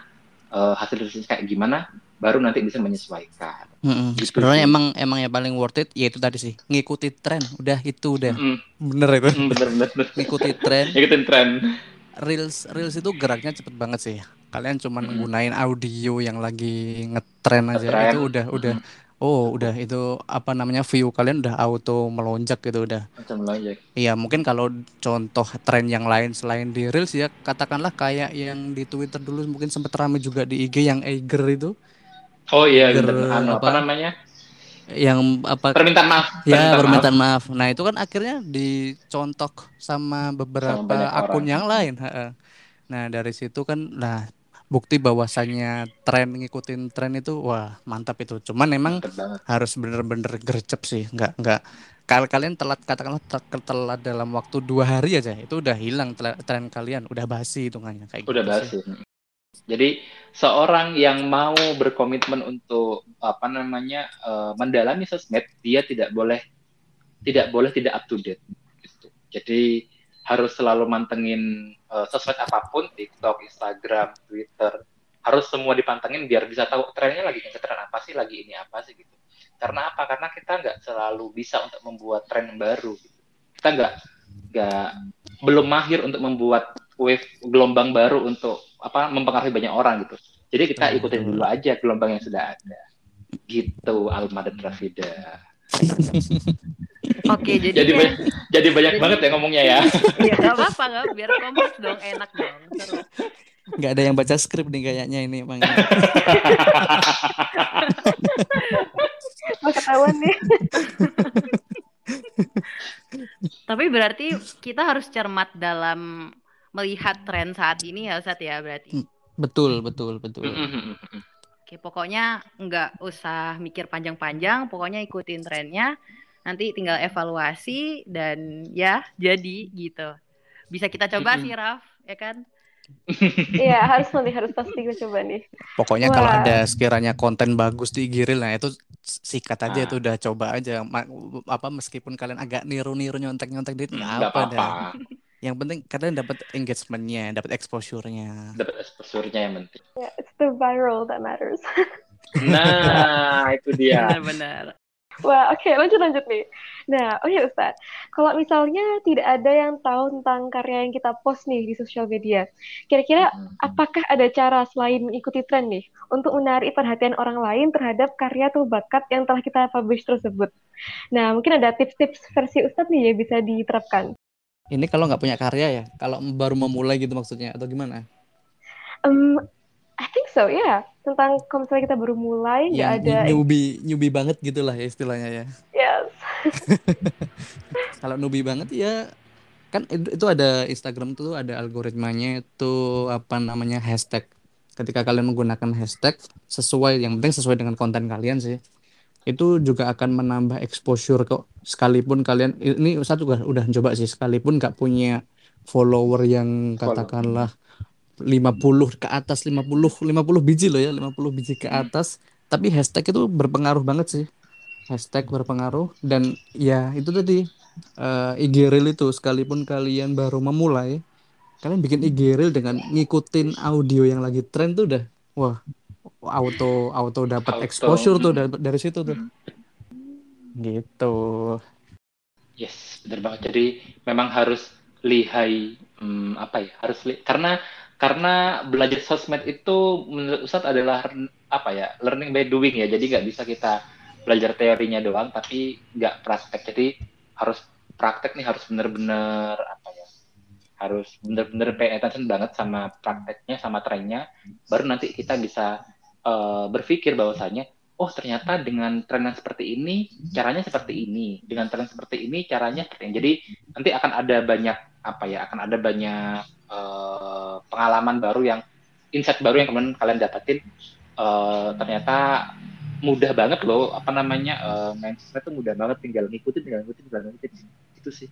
uh, hasil risetnya kayak gimana. Baru nanti bisa menyesuaikan. Mm-hmm. Gitu sebenarnya sih. emang emang yang paling worth it yaitu tadi sih ngikuti tren. Udah itu udah mm-hmm. bener itu. Mm-hmm. Bener bener. Ngikuti tren. Ngikutin tren. Reels Reels itu geraknya cepet banget sih. Kalian cuma mm-hmm. gunain audio yang lagi ngetren aja. Ngetren. Itu udah udah. Mm-hmm. Oh udah itu apa namanya view kalian udah auto melonjak gitu udah. Auto melonjak. Iya mungkin kalau contoh tren yang lain selain di Reels ya katakanlah kayak yang di Twitter dulu mungkin sempet rame juga di I G yang Eiger itu. Oh iya, Ger, apa, apa namanya? Yang apa? Permintaan maaf. Ya, permintaan, permintaan maaf. maaf. Nah itu kan akhirnya dicontok sama beberapa sama akun orang. Yang lain. Nah dari situ kan, nah bukti bahwasannya tren ngikutin tren itu, wah mantap itu. Cuman memang harus bener-bener gercep sih, nggak nggak. Kalau kalian telat katakanlah telat dalam waktu dua hari aja, itu udah hilang tren kalian, udah basi hitungannya kayak. Udah gitu basi. Sih. Jadi seorang yang mau berkomitmen untuk apa namanya uh, mendalami sosmed, dia tidak boleh tidak boleh tidak up to date. Gitu. Jadi harus selalu mantengin uh, sosmed apapun, TikTok, Instagram, Twitter, harus semua dipantengin biar bisa tahu trennya lagi ngetren apa sih, lagi ini apa sih gitu. Karena apa? Karena kita nggak selalu bisa untuk membuat tren baru. Gitu. Kita nggak nggak belum mahir untuk membuat wave gelombang baru untuk apa mempengaruhi banyak orang gitu. Jadi kita ikutin dulu aja gelombang yang sudah ada. Gitu Alma dan Rafida. Oke, jadi jadi, ya, banyak, jadi banyak jadi, banget ya ngomongnya ya. Iya, enggak apa-apa, enggak biar kompas dong, enak dong. Enggak ada yang baca skrip nih kayaknya ini, Bang. Mau ketahuan nih. Tapi berarti kita harus cermat dalam melihat tren saat ini ya Ustadz ya berarti. Betul, betul, betul. Oke, pokoknya nggak usah mikir panjang-panjang, pokoknya ikutin trennya, nanti tinggal evaluasi dan ya jadi gitu. Bisa kita coba sih Raf, ya kan? Iya, harus nih, harus pasti gue coba nih. Pokoknya wow. Kalau ada sekiranya konten bagus di Giril, nah itu sikat aja, ah. Itu udah coba aja. Apa meskipun kalian agak niru-niru nyontek-nyontek dikit, nggak apa-apa. Dah. Yang penting kalian dapat engagement-nya, dapat exposure-nya. Dapat exposure-nya yang penting. Yeah, it's the viral that matters. Nah, itu dia. Benar-benar. Wah, oke, okay, lanjut-lanjut nih. Nah, oke okay, Ustaz, kalau misalnya tidak ada yang tahu tentang karya yang kita post nih di sosial media, kira-kira hmm. apakah ada cara selain mengikuti tren nih, untuk menarik perhatian orang lain terhadap karya atau bakat yang telah kita publish tersebut? Nah, mungkin ada tips-tips versi Ustaz nih yang bisa diterapkan. Ini kalau nggak punya karya ya? Kalau baru memulai gitu maksudnya, atau gimana? Um, I think so, ya. Yeah. Tentang kalau misalnya kita baru mulai, nggak ada... Newbie, newbie banget gitu lah ya istilahnya ya. Yes. Kalau newbie banget ya, kan itu ada Instagram tuh, ada algoritmanya itu apa namanya, hashtag. Ketika kalian menggunakan hashtag, sesuai, yang penting sesuai dengan konten kalian sih. Itu juga akan menambah exposure kok. Sekalipun kalian, ini Ustaz juga udah coba sih, sekalipun nggak punya follower yang katakanlah... lima puluh ke atas, lima puluh biji loh ya, lima puluh biji ke atas, tapi hashtag itu berpengaruh banget sih. Hashtag berpengaruh, dan ya itu tadi uh, I G Reel itu, sekalipun kalian baru memulai, kalian bikin I G Reel dengan ngikutin audio yang lagi tren tuh udah, wah, auto auto dapat exposure tuh dari situ tuh. Gitu. Yes, benar banget. Jadi memang harus lihai hmm, apa ya? Harus li- karena Karena belajar sosmed itu menurut Ustaz adalah apa ya, learning by doing ya. Jadi nggak bisa kita belajar teorinya doang, tapi nggak praktek. Jadi harus praktek nih, harus benar-benar apa ya, harus benar-benar pay attention banget sama prakteknya, sama trennya. Baru nanti kita bisa uh, berpikir bahwasanya, oh ternyata dengan tren yang seperti ini caranya seperti ini, dengan tren seperti ini caranya seperti ini. Jadi nanti akan ada banyak apa ya, akan ada banyak Uh, pengalaman baru yang insight baru yang kemudian kalian dapetin, uh, ternyata mudah banget loh apa namanya uh, mindset itu mudah banget, tinggal ngikutin tinggal ngikutin tinggal ngikutin itu sih.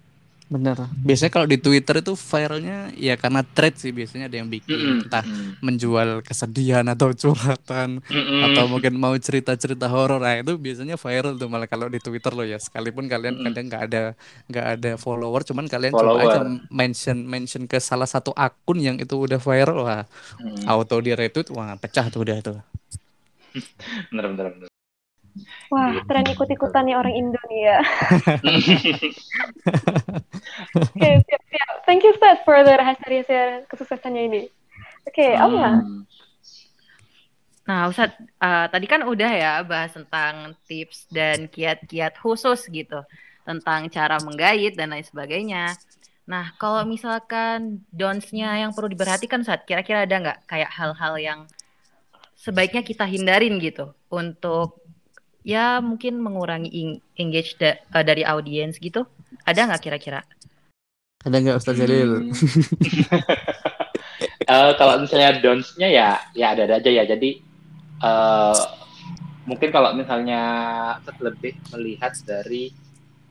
Bener. Biasanya kalau di Twitter itu viralnya ya karena thread sih biasanya ada yang bikin, mm-hmm. entah menjual kesedihan atau curhatan, mm-hmm. atau mungkin mau cerita-cerita horor. Nah, itu biasanya viral tuh malah kalau di Twitter loh ya. Sekalipun kalian mm-hmm. kadang nggak ada nggak ada follower, cuman kalian follower. Coba aja mention mention ke salah satu akun yang itu udah viral, wah mm-hmm. auto di retweet, wah pecah tuh udah tuh. bener bener. bener. Wah, tren ikut-ikutan nih orang Indonesia. Oke, okay, siap-siap. Thank you, Ustaz, for the rahasia-rahasia kesuksesannya ini. Oke, okay, Alma. Hmm. Nah, Ustaz, uh, tadi kan udah ya bahas tentang tips dan kiat-kiat khusus gitu. Tentang cara menggait dan lain sebagainya. Nah, kalau misalkan don'ts-nya yang perlu diperhatikan, Ustaz, kira-kira ada nggak kayak hal-hal yang sebaiknya kita hindarin gitu untuk ya mungkin mengurangi engage da- dari audiens gitu. Ada nggak kira-kira? Ada nggak Ustaz Jalil? Hmm. uh, kalau misalnya don'ts-nya ya, ya ada-ada aja ya. Jadi uh, mungkin kalau misalnya lebih melihat dari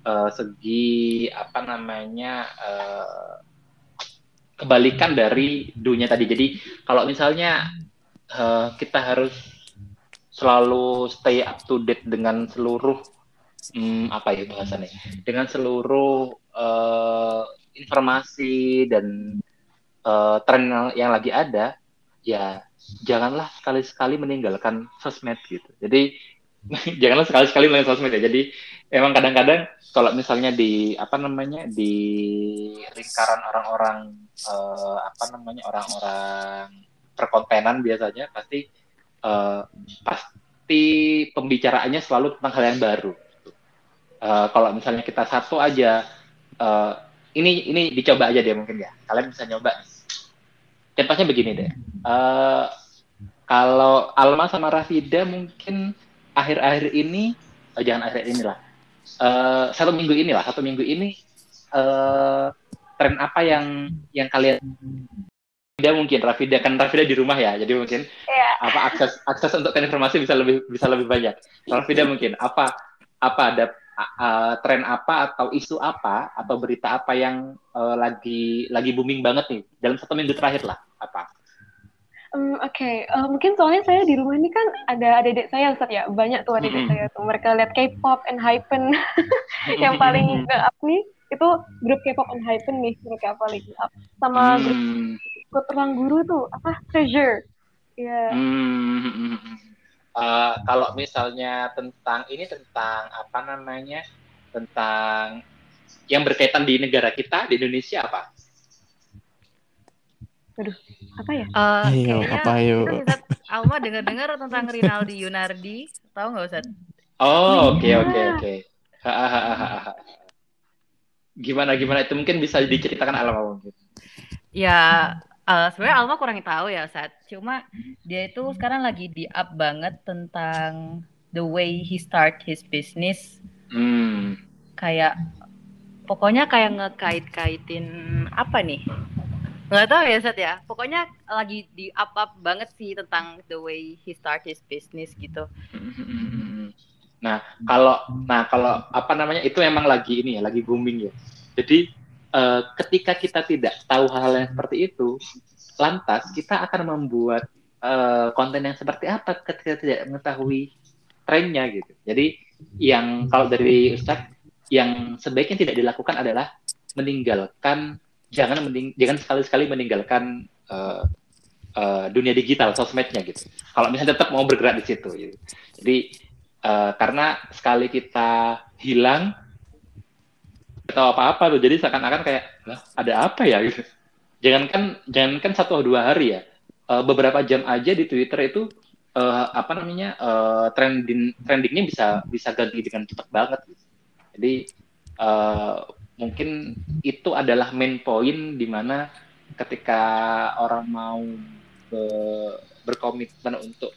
uh, segi apa namanya uh, kebalikan dari do-nya tadi. Jadi kalau misalnya uh, kita harus selalu stay up to date dengan seluruh hmm, apa ya bahasannya, dengan seluruh uh, informasi dan uh, tren yang lagi ada, ya janganlah sekali-sekali meninggalkan sosmed gitu. Jadi janganlah sekali-sekali meninggalkan sosmed ya. Jadi emang kadang-kadang kalau misalnya di apa namanya di lingkaran orang-orang uh, apa namanya orang-orang perkontenan biasanya pasti Uh, pasti pembicaraannya selalu tentang hal yang baru. Uh, kalau misalnya kita satu aja, uh, ini ini dicoba aja deh mungkin ya. Kalian bisa nyoba. Contohnya begini deh. Uh, kalau Alma sama Rafida mungkin akhir-akhir ini, oh jangan akhir-akhir inilah. Uh, satu minggu inilah, satu minggu ini uh, tren apa yang yang kalian Rafida mungkin Rafida kan Rafida di rumah ya, jadi mungkin yeah. apa akses akses untuk informasi bisa lebih bisa lebih banyak. Rafida mungkin apa apa ada uh, tren apa atau isu apa atau berita apa yang uh, lagi lagi booming banget nih dalam satu minggu terakhir lah. apa? Um, Oke, okay. uh, mungkin soalnya saya di rumah ini kan ada adik-adik saya, Ustaz, ya, banyak tuh adik-adik mm-hmm. saya tuh. Mereka lihat K-pop and hypen, yang paling nggak up nih, itu grup K-pop and hypen nih, mereka paling up. Sama grup ikut ruang guru tuh, apa, Treasure. Iya. Yeah. Mm-hmm. Uh, kalau misalnya tentang, ini tentang apa namanya, tentang yang berkaitan di negara kita, di Indonesia apa? Aduh, apa ya? Uh, Iyo, kayaknya apa yuk? Kita, Alma dengar-dengar tentang Rinaldi Yunardi, tahu nggak Ustaz? Oh, oke oke oke. Gimana gimana itu mungkin bisa diceritakan Alma mungkin? Ya, uh, sebenarnya Alma kurang tahu ya Ustaz. Cuma dia itu sekarang lagi di up banget tentang the way he start his business. Hmm. Kayak pokoknya kayak ngekait-kaitin apa nih? Nggak tahu ya Seth ya, pokoknya lagi di up-up banget sih tentang the way he start his business gitu. Nah kalau nah kalau apa namanya itu emang lagi ini ya, lagi booming ya. Jadi eh, ketika kita tidak tahu hal-hal yang seperti itu, lantas kita akan membuat eh, konten yang seperti apa ketika tidak mengetahui trennya gitu. Jadi yang kalau dari Ustaz, yang sebaiknya tidak dilakukan adalah meninggalkan Jangan, mending, jangan sekali-sekali meninggalkan uh, uh, dunia digital, sosmednya gitu. Kalau misalnya tetap mau bergerak di situ. Gitu. Jadi uh, karena sekali kita hilang, nggak tahu apa-apa tuh. Jadi seakan-akan kayak ada apa ya? Gitu. Jangankan, jangankan satu atau dua hari ya. Uh, beberapa jam aja di Twitter itu uh, apa namanya uh, trending, trendingnya bisa bisa ganti dengan cepat banget. Gitu. Jadi uh, mungkin itu adalah main point di mana ketika orang mau be, berkomitmen untuk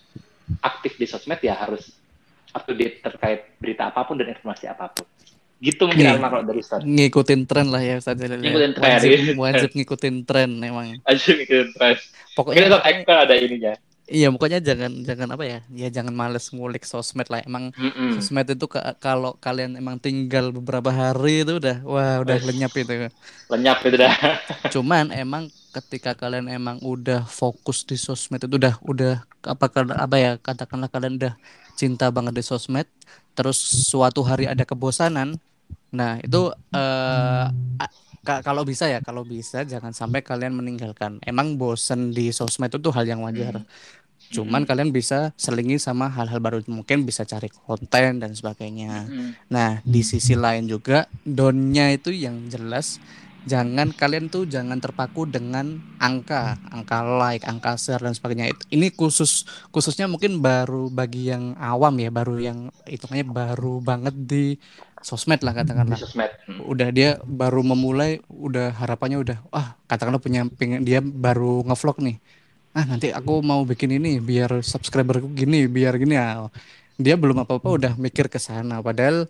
aktif di sosmed ya harus up to date terkait berita apapun dan informasi apapun. Gitu mungkin Alma kalau dari Ustaz. Ngikutin tren lah ya Ustaz. Ngikutin tren. Wajib, wajib ngikutin tren memang. Wajib ngikutin tren. Pokoknya kalau ekor ada ininya. Iya, pokoknya jangan jangan apa ya? Ya jangan males ngulik sosmed lah. Emang Mm-mm. sosmed itu ke, kalau kalian emang tinggal beberapa hari itu udah wah udah Uish. lenyap itu. Lenyap itu dah. Cuman emang ketika kalian emang udah fokus di sosmed itu udah udah apa apa ya? Katakanlah kalian udah cinta banget di sosmed, terus suatu hari ada kebosanan. Nah, itu eh uh, kalau bisa ya, kalau bisa jangan sampai kalian meninggalkan. Emang bosen di sosmed itu tuh hal yang wajar. Hmm. Cuman hmm. kalian bisa selingi sama hal-hal baru. Mungkin bisa cari konten dan sebagainya. Hmm. Nah, di sisi lain juga, down-nya itu yang jelas. Jangan kalian tuh jangan terpaku dengan angka, angka like, angka share dan sebagainya. Ini khusus khususnya mungkin baru bagi yang awam ya, baru yang hitungannya baru banget di sosmed lah katakanlah. Sosmed. Udah dia baru memulai, udah harapannya udah ah katakanlah punya pengen, dia baru nge-vlog nih. Ah nanti aku mau bikin ini biar subscriberku gini, biar gini. Ah, dia belum apa-apa udah mikir ke sana padahal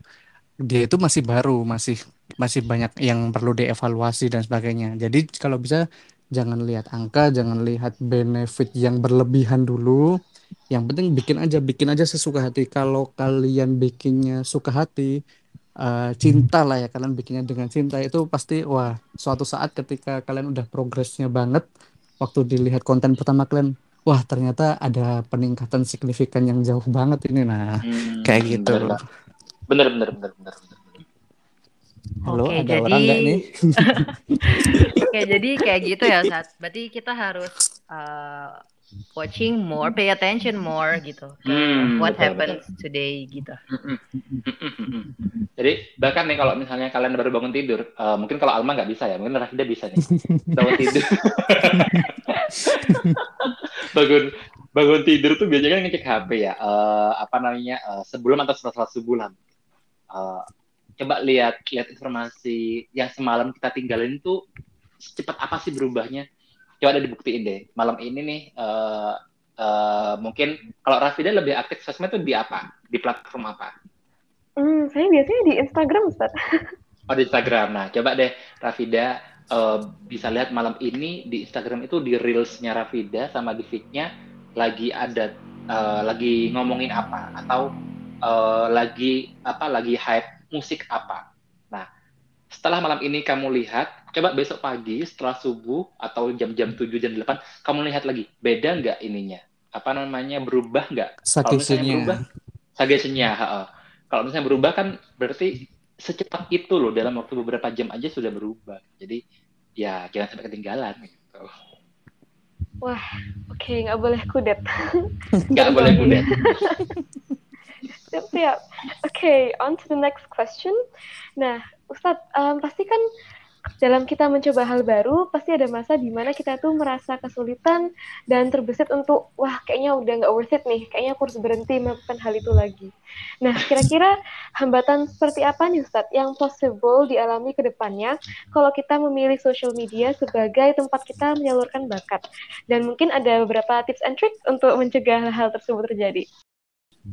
dia itu masih baru, masih masih banyak yang perlu dievaluasi dan sebagainya. Jadi kalau bisa jangan lihat angka, jangan lihat benefit yang berlebihan dulu. Yang penting bikin aja, bikin aja sesuka hati. Kalau kalian bikinnya suka hati, uh, cinta lah ya, kalian bikinnya dengan cinta itu pasti wah, suatu saat ketika kalian udah progresnya banget, waktu dilihat konten pertama kalian, wah ternyata ada peningkatan signifikan yang jauh banget ini nah. Hmm, kayak gitu. Bener. Bener, bener, bener, bener, bener. Halo, oke, ada jadi... orang nggak nih? Oke, jadi kayak gitu ya, Ustaz. Berarti kita harus uh, watching more, pay attention more, gitu. Hmm, What betul, happens betul. today, gitu. Jadi, bahkan nih kalau misalnya kalian baru bangun tidur, uh, mungkin kalau Alma nggak bisa ya, mungkin Rafida bisa nih. Bangun tidur. bangun bangun tidur tuh biasanya kan ngecek H P ya, uh, apa namanya, uh, sebelum atau setelah sebulan. Uh, coba lihat lihat informasi yang semalam kita tinggalin tuh secepat apa sih berubahnya, coba ada dibuktiin deh malam ini nih. Uh, uh, mungkin kalau Rafida lebih aktif sosmed tuh di apa, di platform apa? Hmm, saya biasanya di Instagram, Ustaz. Oh di Instagram, nah coba deh Rafida uh, bisa lihat malam ini di Instagram itu di reelsnya Rafida sama di feednya lagi ada uh, lagi ngomongin apa atau uh, lagi apa lagi hype musik apa. Nah, setelah malam ini kamu lihat Coba besok pagi setelah subuh atau jam-jam tujuh, jam delapan, kamu lihat lagi. Beda nggak ininya? Apa namanya? Berubah nggak? Sagesenya. Sagesenya. Kalau misalnya berubah kan berarti secepat itu loh. Dalam waktu beberapa jam aja sudah berubah. Jadi ya jangan sampai ketinggalan gitu. Wah, oke, okay, nggak boleh kudet. Nggak boleh kudet. Siap-siap. Oke, okay, on to the next question. Nah, Ustadz, um, pasti kan dalam kita mencoba hal baru, pasti ada masa di mana kita tuh merasa kesulitan dan terbesit untuk, wah, kayaknya udah nggak worth it nih, kayaknya aku harus berhenti melakukan hal itu lagi. Nah, kira-kira hambatan seperti apa nih, Ustadz, yang possible dialami ke depannya kalau kita memilih social media sebagai tempat kita menyalurkan bakat? Dan mungkin ada beberapa tips and tricks untuk mencegah hal tersebut terjadi.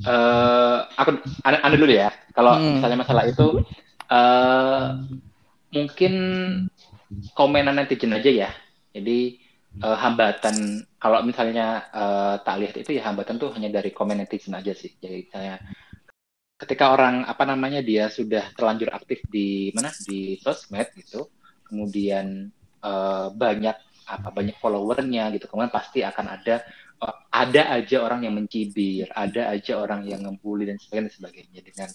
Uh, aku anda dulu ya. Kalau hmm. misalnya masalah itu uh, mungkin komenan netizen aja ya. Jadi uh, hambatan kalau misalnya uh, tak lihat itu ya hambatan tuh hanya dari komen netizen aja sih. Jadi misalnya ketika orang apa namanya dia sudah terlanjur aktif di mana di sosmed gitu, kemudian uh, banyak apa banyak followernya gitu, kemudian pasti akan ada ada aja orang yang mencibir, ada aja orang yang ngebully dan sebagainya, sebagainya dengan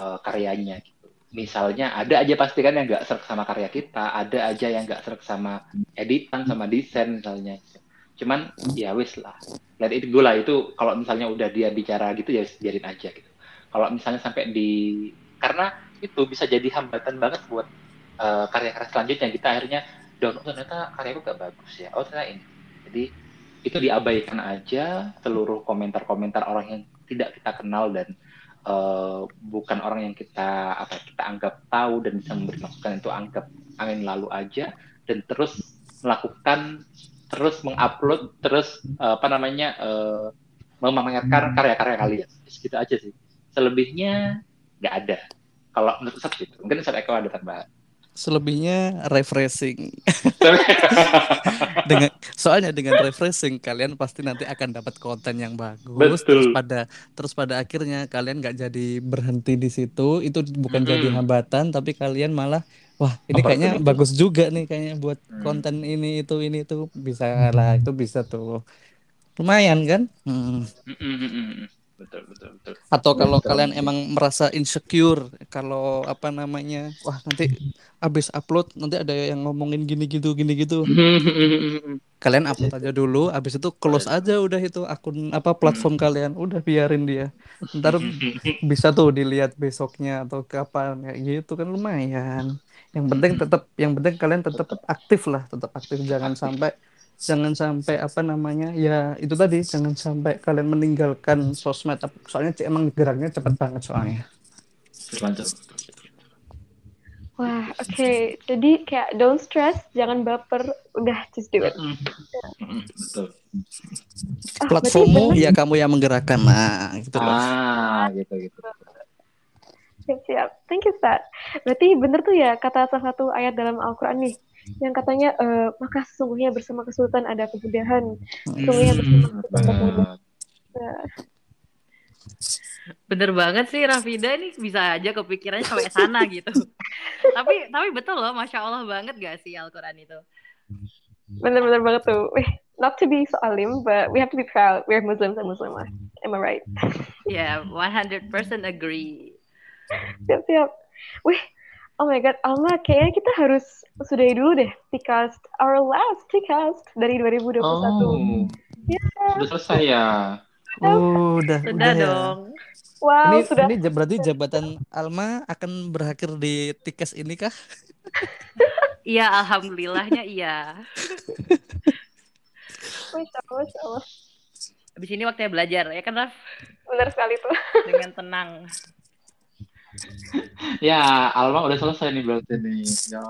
uh, karyanya gitu. Misalnya ada aja pasti kan yang nggak serk sama karya kita, ada aja yang nggak serk sama editan, sama desain misalnya. Cuman ya wis lah, let it go lah itu. Kalau misalnya udah dia bicara gitu ya biarin aja gitu. Kalau misalnya sampai di, karena itu bisa jadi hambatan banget buat uh, karya-karya selanjutnya. Kita akhirnya down, oh ternyata karyaku nggak bagus ya, oh ternyata ini. Jadi itu diabaikan aja seluruh komentar-komentar orang yang tidak kita kenal dan uh, bukan orang yang kita apa kita anggap tahu dan bisa memberi masukan, itu anggap angin lalu aja dan terus melakukan, terus mengupload, terus uh, apa namanya uh, memamerkan karya-karya kalian. Segitu aja sih. Selebihnya nggak ada. Kalau menurut saya gitu. Mungkin Ustaz Eko ada tambahan. Selebihnya refreshing. Dengan, soalnya dengan refreshing kalian pasti nanti akan dapat konten yang bagus. Betul. Terus pada terus pada akhirnya kalian nggak jadi berhenti di situ. Itu bukan mm-hmm. jadi hambatan, tapi kalian malah wah ini apa kayaknya itu? Bagus juga nih kayaknya buat hmm. konten ini itu ini itu bisa lah itu bisa tuh lumayan kan. Hmm. Betul, betul, betul. Atau kalau betul, kalian betul. Emang merasa insecure kalau apa namanya wah nanti abis upload nanti ada yang ngomongin gini gitu gini gitu kalian upload aja dulu, abis itu close aja udah itu akun apa platform kalian, udah biarin dia ntar bisa tuh dilihat besoknya atau kapan kayak gitu kan lumayan. Yang penting tetap yang penting kalian tetap aktif lah, tetap aktif jangan sampai Jangan sampai apa namanya ya itu tadi jangan sampai kalian meninggalkan sosmed, soalnya emang geraknya cepat banget soalnya. Mantap. Wah oke okay. Jadi kayak don't stress, jangan baper, udah just do it. Betul. Oh, platformmu ya kamu yang menggerakkan nah gitu loh. Ah gitu gitu. Siap-siap. Thank you Ustaz. Berarti bener tuh ya kata salah satu ayat dalam Al-Quran nih. Yang katanya uh, maka sesungguhnya bersama kesulitan ada kemudahan, sesungguhnya bersama kesulitan ada kemudahan. Nah. Bener banget sih Rafida ini bisa aja kepikirannya sampai sana gitu. tapi tapi betul loh, masya Allah banget gak sih Al-Quran itu. Bener-bener banget tuh. Not to be so alim, but we have to be proud. We're Muslims and Muslimah. Am I right? Yeah, one hundred percent agree. Siap-siap. Wih. Oh my God, Alma, kayaknya kita harus sudahi dulu deh T-CAST, our last T-CAST dari dua ribu dua puluh satu. Oh, yeah. Sudah selesai ya? Oh, udah, sudah udah dong. Ya. Wow, ini, sudah. Ini berarti jabatan Alma akan berakhir di T-CAST ini kah? Iya, alhamdulillahnya iya. Masya Allah, Masya Allah. Abis ini waktunya belajar, ya kan Raf? Benar sekali tuh. Dengan tenang. Ya, Alma udah selesai nih berarti nih. Ya,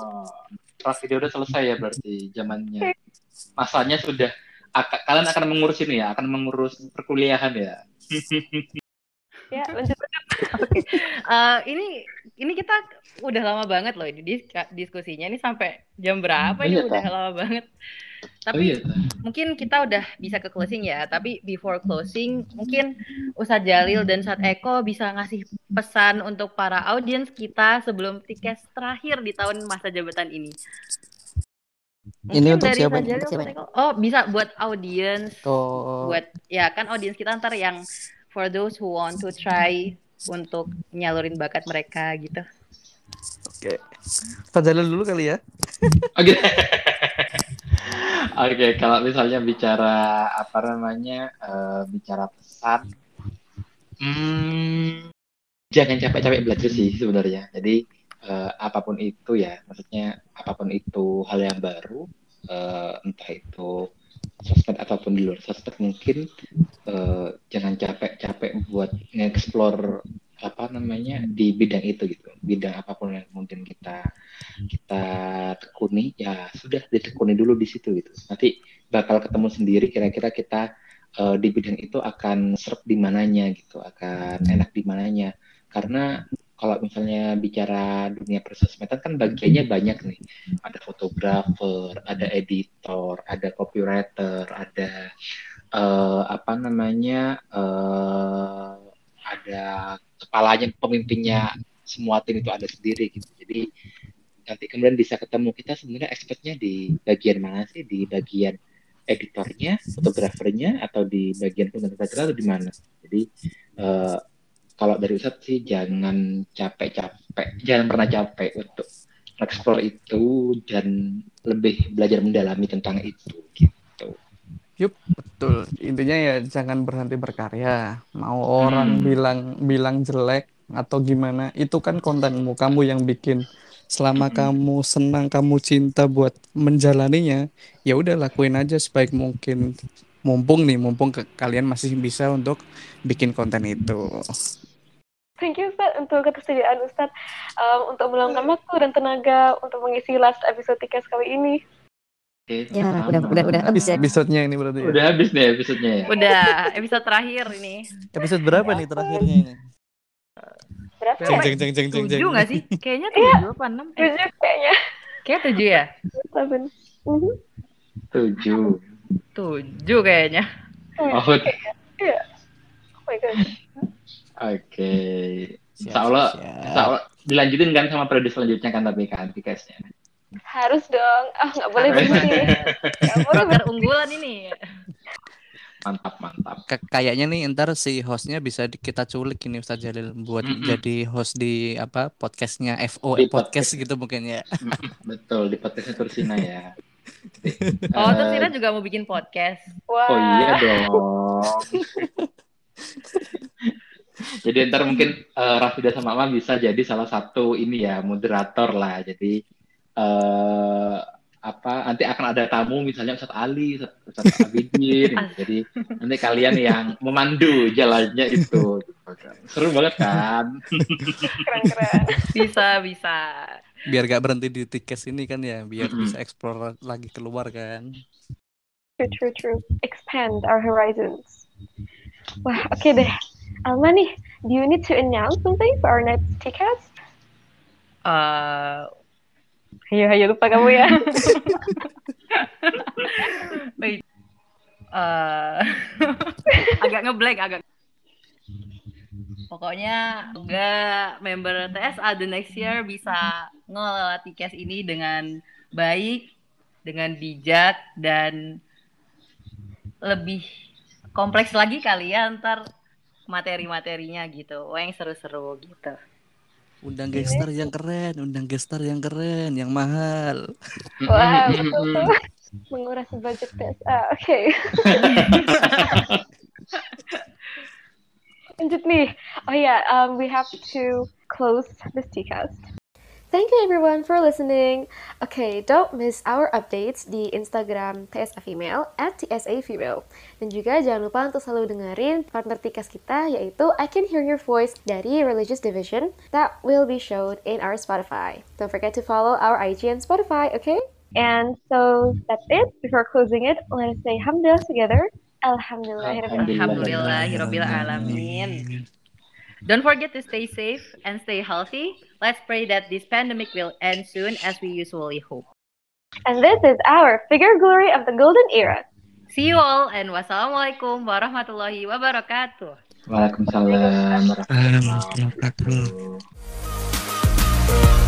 Rafida udah selesai ya berarti zamannya. Masanya sudah. Ak- kalian akan mengurus ini ya, akan mengurus perkuliahan ya. Ya, lanjut. Okay. Uh, ini ini kita udah lama banget loh ini diskusinya. Ini sampai jam berapa? Ini udah lama banget. Tapi oh, iya. mungkin kita udah bisa ke closing ya. Tapi before closing, mungkin Ustaz Jalil dan Ustaz Eko bisa ngasih pesan untuk para audiens kita sebelum T-CAST terakhir di tahun masa jabatan ini. Mungkin ini untuk dari siapa? Jalil, siapa? Oh, bisa buat audiens. Oh. Buat ya kan audiens kita ntar yang for those who want to try untuk nyalurin bakat mereka gitu. Oke, Ustaz Jalil dulu kali ya. Oke. Oke, kalau misalnya bicara apa namanya, uh, bicara pesan, hmm, jangan capek-capek belajar sih sebenarnya. Jadi uh, apapun itu ya, maksudnya apapun itu hal yang baru, uh, entah itu sosmed ataupun di luar sosmed mungkin uh, jangan capek-capek buat nge-explore apa namanya di bidang itu gitu, bidang apapun yang mungkin kita kita tekuni ya sudah ditekuni dulu di situ gitu, nanti bakal ketemu sendiri kira-kira kita uh, di bidang itu akan serap di mananya gitu, akan enak di mananya. Karena kalau misalnya bicara dunia persosmedan kan bagiannya banyak nih, ada fotografer, ada editor, ada copywriter, ada uh, apa namanya uh, ada kepalanya, pemimpinnya, semua tim itu ada sendiri gitu. Jadi nanti kemudian bisa ketemu kita sebenarnya expertnya di bagian mana sih, di bagian editornya, fotografernya, atau di bagian pengusaha atau di mana. Jadi uh, kalau dari Ustadz sih jangan capek-capek, jangan pernah capek untuk explore itu dan lebih belajar mendalami tentang itu gitu. Yup, betul. Intinya ya jangan berhenti berkarya. Mau orang hmm. bilang bilang jelek atau gimana, itu kan kontenmu, kamu yang bikin. Selama hmm. kamu senang, kamu cinta buat menjalaninya, ya udah lakuin aja sebaik mungkin. Mumpung nih, mumpung ke- kalian masih bisa untuk bikin konten itu. Thank you Ustaz untuk ketersediaan Ustaz um, untuk meluangkan waktu dan tenaga untuk mengisi last episode T-CAST kali ini. Ya, nah, udah, udah, udah habis episode-nya ini berarti. Ya? Udah habis nih episode-nya ya. Udah, episode terakhir ini. Episode berapa nih terakhirnya ini? Berapa? Jeng jeng jeng jeng jeng. tujuh enggak sih? Kayaknya tujuh apa enam? tujuh kayaknya. Kayaknya tujuh ya? tujuh. tujuh kayaknya. Oh. Iya. Oh my god. Oke. Insyaallah, insyaallah dilanjutin kan sama periode selanjutnya kan, tapi kan T-CAST-nya. Harus dong, ah oh, nggak boleh berhenti. Broker unggulan ini. Mantap, mantap. K- kayaknya nih ntar si hostnya bisa di- kita culik ini Ustaz Jalil buat mm-hmm. jadi host di apa podcastnya F O di podcast, podcast gitu mungkin ya. Betul, di podcastnya Tursina ya. Oh, Tursina uh, juga mau bikin podcast. Wah. Oh iya dong. Jadi ntar mungkin uh, Rafida sama Alma bisa jadi salah satu ini ya moderator lah. Jadi Uh, apa nanti akan ada tamu misalnya Ustaz Ali, Ustaz Abidin, jadi nanti kalian yang memandu jalannya itu, seru banget kan? Keren-keren. Bisa bisa. Biar gak berhenti di T-CAST ini kan ya, biar mm-hmm. bisa explore lagi keluar kan. True true true. Expand our horizons. Wah oke okay deh. Alma nih, do you need to announce something for our next T-CAST? Uh... Iya, iya lupa kamu ya. Baik. Uh, agak ngeblank agak. Pokoknya semoga member T S A the next year bisa ngelola T-CAST ini dengan baik, dengan bijak, dan lebih kompleks lagi kali ya ntar materi-materinya gitu. Oh, yang seru-seru gitu. Undang gestar yang keren, undang gestar yang keren, yang mahal. Wah, wow, betul-betul. Menguras budget T S A, oke. Okay. Lanjut nih. Oh ya, yeah, um, we have to close this T-CAST. Thank you everyone for listening. Okay, don't miss our updates di Instagram T S A Female at T S A Female. Dan juga jangan lupa untuk selalu dengerin partner T-CAST kita yaitu I Can Hear Your Voice dari Religious Division that will be shown in our Spotify. Don't forget to follow our I G and Spotify, okay? And so that's it. Before closing it, let's say hamdulillah together. Alhamdulillahirabbil alhamdulillah, alamin. Don't forget to stay safe and stay healthy. Let's pray that this pandemic will end soon as we usually hope. And this is our figure glory of the golden era. See you all and wassalamualaikum warahmatullahi wabarakatuh. Waalaikumsalam warahmatullahi wabarakatuh.